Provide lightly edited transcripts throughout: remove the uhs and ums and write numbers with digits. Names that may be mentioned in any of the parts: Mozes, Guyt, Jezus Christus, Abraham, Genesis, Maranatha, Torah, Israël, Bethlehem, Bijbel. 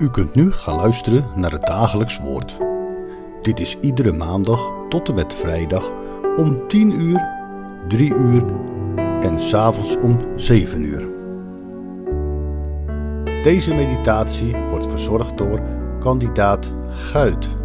U kunt nu gaan luisteren naar het dagelijks woord. Dit is iedere maandag tot en met vrijdag om 10 uur, 3 uur en 's avonds om 7 uur. Deze meditatie wordt verzorgd door kandidaat Guyt.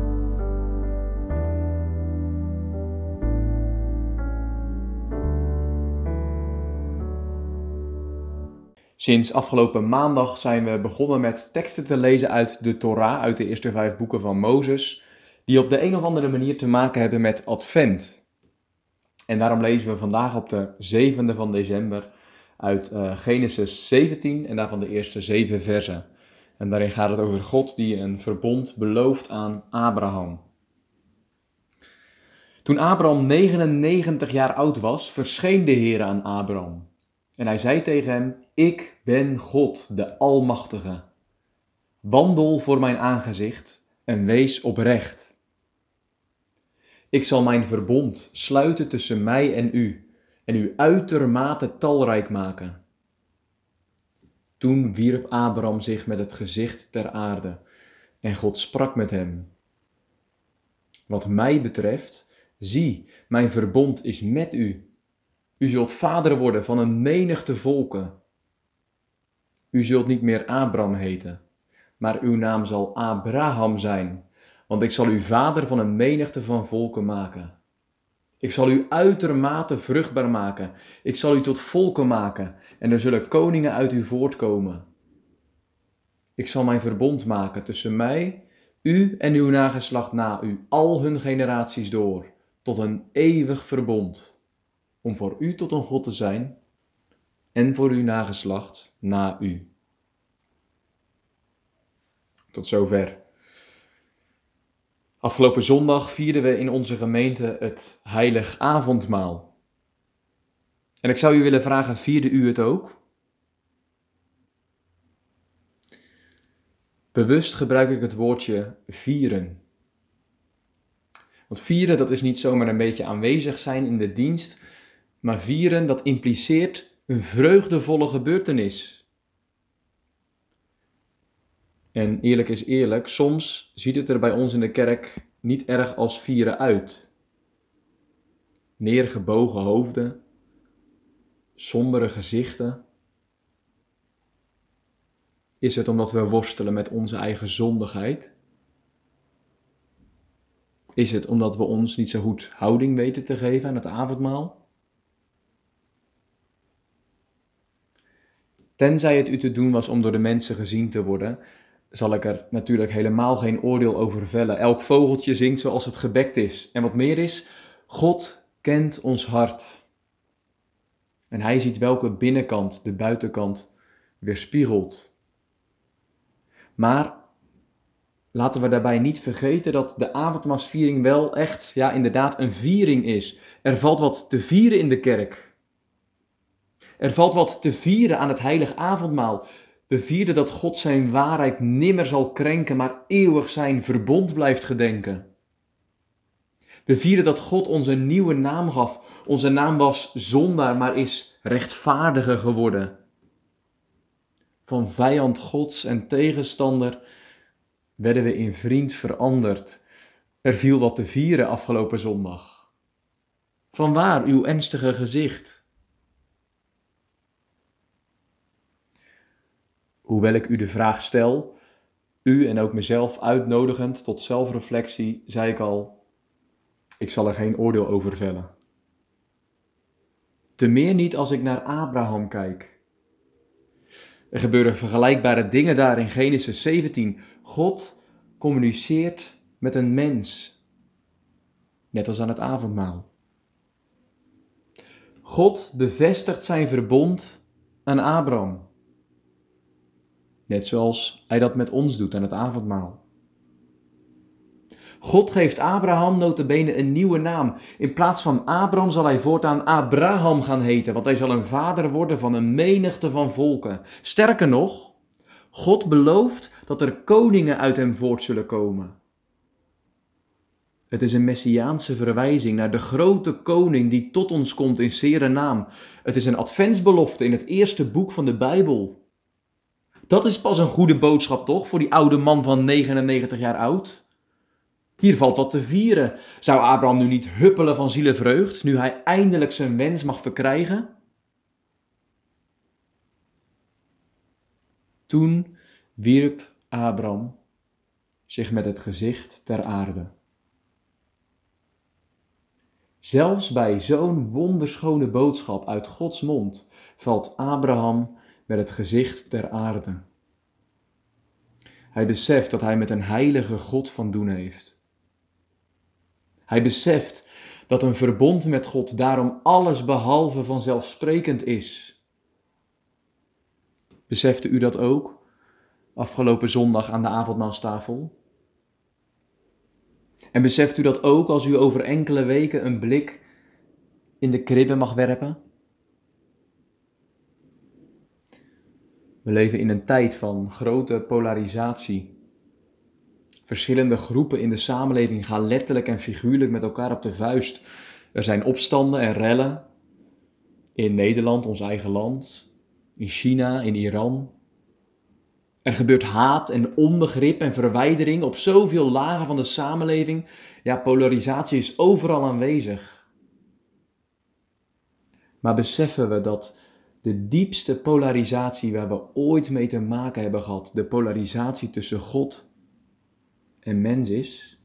Sinds afgelopen maandag zijn we begonnen met teksten te lezen uit de Torah, uit de eerste 5 boeken van Mozes, die op de een of andere manier te maken hebben met Advent. En daarom lezen we vandaag op de 7e van december uit Genesis 17 en daarvan de eerste 7 versen. En daarin gaat het over God die een verbond belooft aan Abraham. Toen Abraham 99 jaar oud was, verscheen de Heer aan Abraham. En hij zei tegen hem: Ik ben God, de Almachtige. Wandel voor mijn aangezicht en wees oprecht. Ik zal mijn verbond sluiten tussen mij en u uitermate talrijk maken. Toen wierp Abraham zich met het gezicht ter aarde en God sprak met hem. Wat mij betreft, zie, mijn verbond is met u. U zult vader worden van een menigte volken. U zult niet meer Abram heten, maar uw naam zal Abraham zijn, want ik zal u vader van een menigte van volken maken. Ik zal u uitermate vruchtbaar maken. Ik zal u tot volken maken en er zullen koningen uit u voortkomen. Ik zal mijn verbond maken tussen mij, u en uw nageslacht na u, al hun generaties door, tot een eeuwig verbond. Om voor u tot een God te zijn en voor uw nageslacht na u. Tot zover. Afgelopen zondag vierden we in onze gemeente het Heilig Avondmaal. En ik zou u willen vragen, vierde u het ook? Bewust gebruik ik het woordje vieren. Want vieren, dat is niet zomaar een beetje aanwezig zijn in de dienst. Maar vieren, dat impliceert een vreugdevolle gebeurtenis. En eerlijk is eerlijk, soms ziet het er bij ons in de kerk niet erg als vieren uit. Neergebogen hoofden, sombere gezichten. Is het omdat we worstelen met onze eigen zondigheid? Is het omdat we ons niet zo goed houding weten te geven aan het avondmaal? Tenzij het u te doen was om door de mensen gezien te worden, zal ik er natuurlijk helemaal geen oordeel over vellen. Elk vogeltje zingt zoals het gebekt is. En wat meer is, God kent ons hart. En hij ziet welke binnenkant de buitenkant weerspiegelt. Maar laten we daarbij niet vergeten dat de avondmaalsviering wel echt, ja inderdaad, een viering is. Er valt wat te vieren in de kerk. Er valt wat te vieren aan het heilig avondmaal. We vierden dat God zijn waarheid nimmer zal krenken, maar eeuwig zijn verbond blijft gedenken. We vierden dat God ons een nieuwe naam gaf. Onze naam was zondaar, maar is rechtvaardiger geworden. Van vijand Gods en tegenstander werden we in vriend veranderd. Er viel wat te vieren afgelopen zondag. Vanwaar uw ernstige gezicht? Hoewel ik u de vraag stel, u en ook mezelf uitnodigend tot zelfreflectie, zei ik al, ik zal er geen oordeel over vellen. Te meer niet als ik naar Abraham kijk. Er gebeuren vergelijkbare dingen daar in Genesis 17. God communiceert met een mens, net als aan het avondmaal. God bevestigt zijn verbond aan Abraham. Net zoals hij dat met ons doet aan het avondmaal. God geeft Abraham notabene een nieuwe naam. In plaats van Abram zal hij voortaan Abraham gaan heten, want hij zal een vader worden van een menigte van volken. Sterker nog, God belooft dat er koningen uit hem voort zullen komen. Het is een messiaanse verwijzing naar de grote koning die tot ons komt in zere naam. Het is een adventsbelofte in het eerste boek van de Bijbel. Dat is pas een goede boodschap, toch? Voor die oude man van 99 jaar oud. Hier valt wat te vieren. Zou Abraham nu niet huppelen van zielenvreugd, nu hij eindelijk zijn wens mag verkrijgen? Toen wierp Abraham zich met het gezicht ter aarde. Zelfs bij zo'n wonderschone boodschap uit Gods mond valt Abraham met het gezicht ter aarde. Hij beseft dat hij met een heilige God van doen heeft. Hij beseft dat een verbond met God daarom alles behalve vanzelfsprekend is. Besefte u dat ook, afgelopen zondag aan de avondmaalstafel? En beseft u dat ook als u over enkele weken een blik in de kribben mag werpen? We leven in een tijd van grote polarisatie. Verschillende groepen in de samenleving gaan letterlijk en figuurlijk met elkaar op de vuist. Er zijn opstanden en rellen. In Nederland, ons eigen land. In China, in Iran. Er gebeurt haat en onbegrip en verwijdering op zoveel lagen van de samenleving. Ja, polarisatie is overal aanwezig. Maar beseffen we dat de diepste polarisatie waar we ooit mee te maken hebben gehad, de polarisatie tussen God en mens is?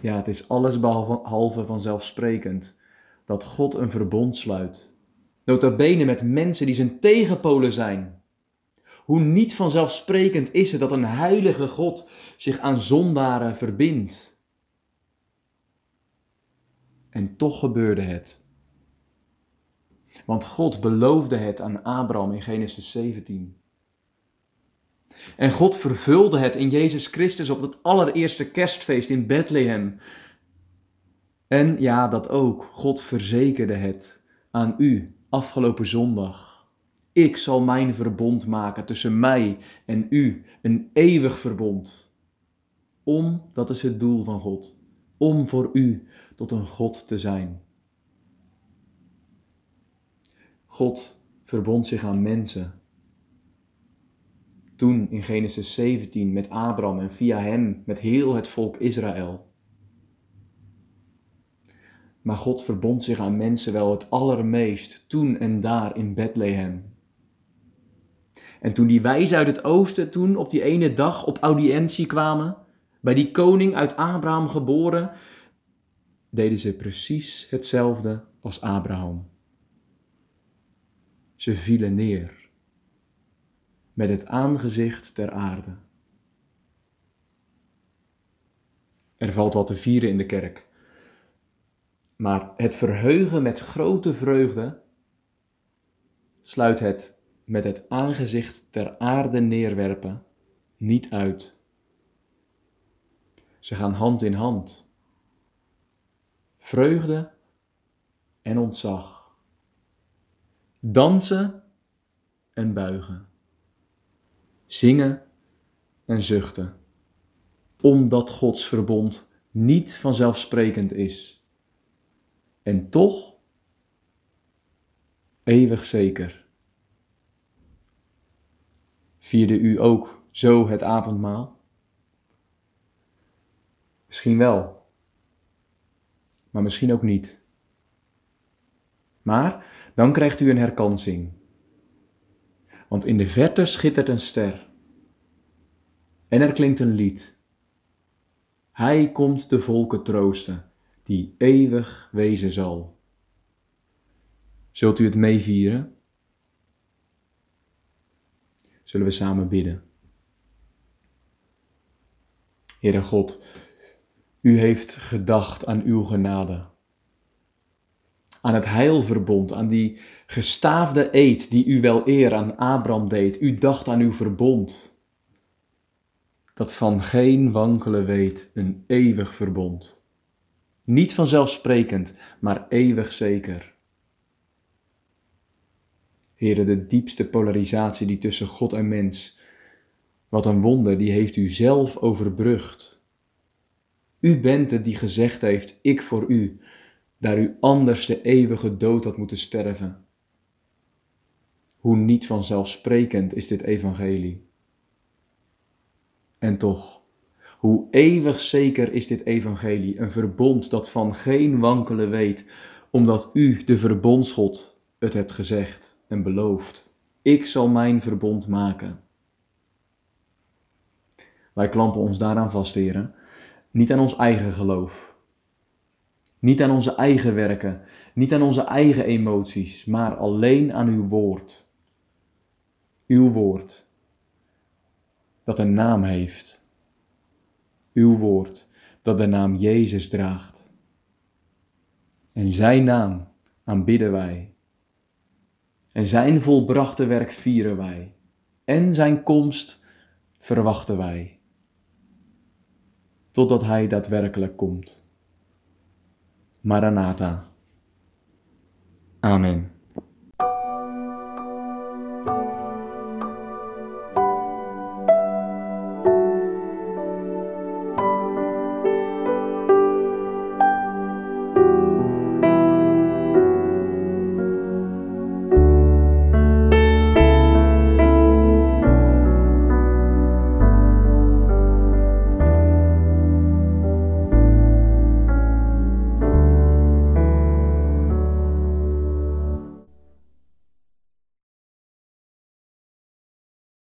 Ja, het is alles behalve vanzelfsprekend dat God een verbond sluit. Nota bene met mensen die zijn tegenpolen zijn. Hoe niet vanzelfsprekend is het dat een heilige God zich aan zondaren verbindt. En toch gebeurde het. Want God beloofde het aan Abraham in Genesis 17. En God vervulde het in Jezus Christus op het allereerste kerstfeest in Bethlehem. En ja, dat ook. God verzekerde het aan u. Afgelopen zondag, ik zal mijn verbond maken tussen mij en u, een eeuwig verbond. Dat is het doel van God, om voor u tot een God te zijn. God verbond zich aan mensen. Toen in Genesis 17 met Abraham en via hem met heel het volk Israël. Maar God verbond zich aan mensen wel het allermeest toen en daar in Bethlehem. En toen die wijzen uit het oosten toen op die ene dag op audiëntie kwamen, bij die koning uit Abraham geboren, deden ze precies hetzelfde als Abraham. Ze vielen neer met het aangezicht ter aarde. Er valt wat te vieren in de kerk. Maar het verheugen met grote vreugde sluit het met het aangezicht ter aarde neerwerpen niet uit. Ze gaan hand in hand. Vreugde en ontzag. Dansen en buigen. Zingen en zuchten. Omdat Gods verbond niet vanzelfsprekend is. En toch, eeuwig zeker. Vierde u ook zo het avondmaal? Misschien wel, maar misschien ook niet. Maar dan krijgt u een herkansing. Want in de verte schittert een ster. En er klinkt een lied. Hij komt de volken troosten, die eeuwig wezen zal. Zult u het meevieren? Zullen we samen bidden? Heere God, u heeft gedacht aan uw genade. Aan het heilverbond, aan die gestaafde eed die u wel eer aan Abraham deed. U dacht aan uw verbond. Dat van geen wankelen weet, een eeuwig verbond. Niet vanzelfsprekend, maar eeuwig zeker. Heere, de diepste polarisatie die tussen God en mens, wat een wonder, die heeft u zelf overbrugd. U bent het die gezegd heeft, ik voor u, daar u anders de eeuwige dood had moeten sterven. Hoe niet vanzelfsprekend is dit evangelie. En toch, hoe eeuwig zeker is dit evangelie, een verbond dat van geen wankelen weet, omdat u, de verbondsgod, het hebt gezegd en beloofd. Ik zal mijn verbond maken. Wij klampen ons daaraan vast, heren. Niet aan ons eigen geloof. Niet aan onze eigen werken. Niet aan onze eigen emoties. Maar alleen aan uw woord. Uw woord. Dat een naam heeft. Uw woord. Dat de naam Jezus draagt. En zijn naam aanbidden wij. En zijn volbrachte werk vieren wij. En zijn komst verwachten wij. Totdat hij daadwerkelijk komt. Maranatha. Amen.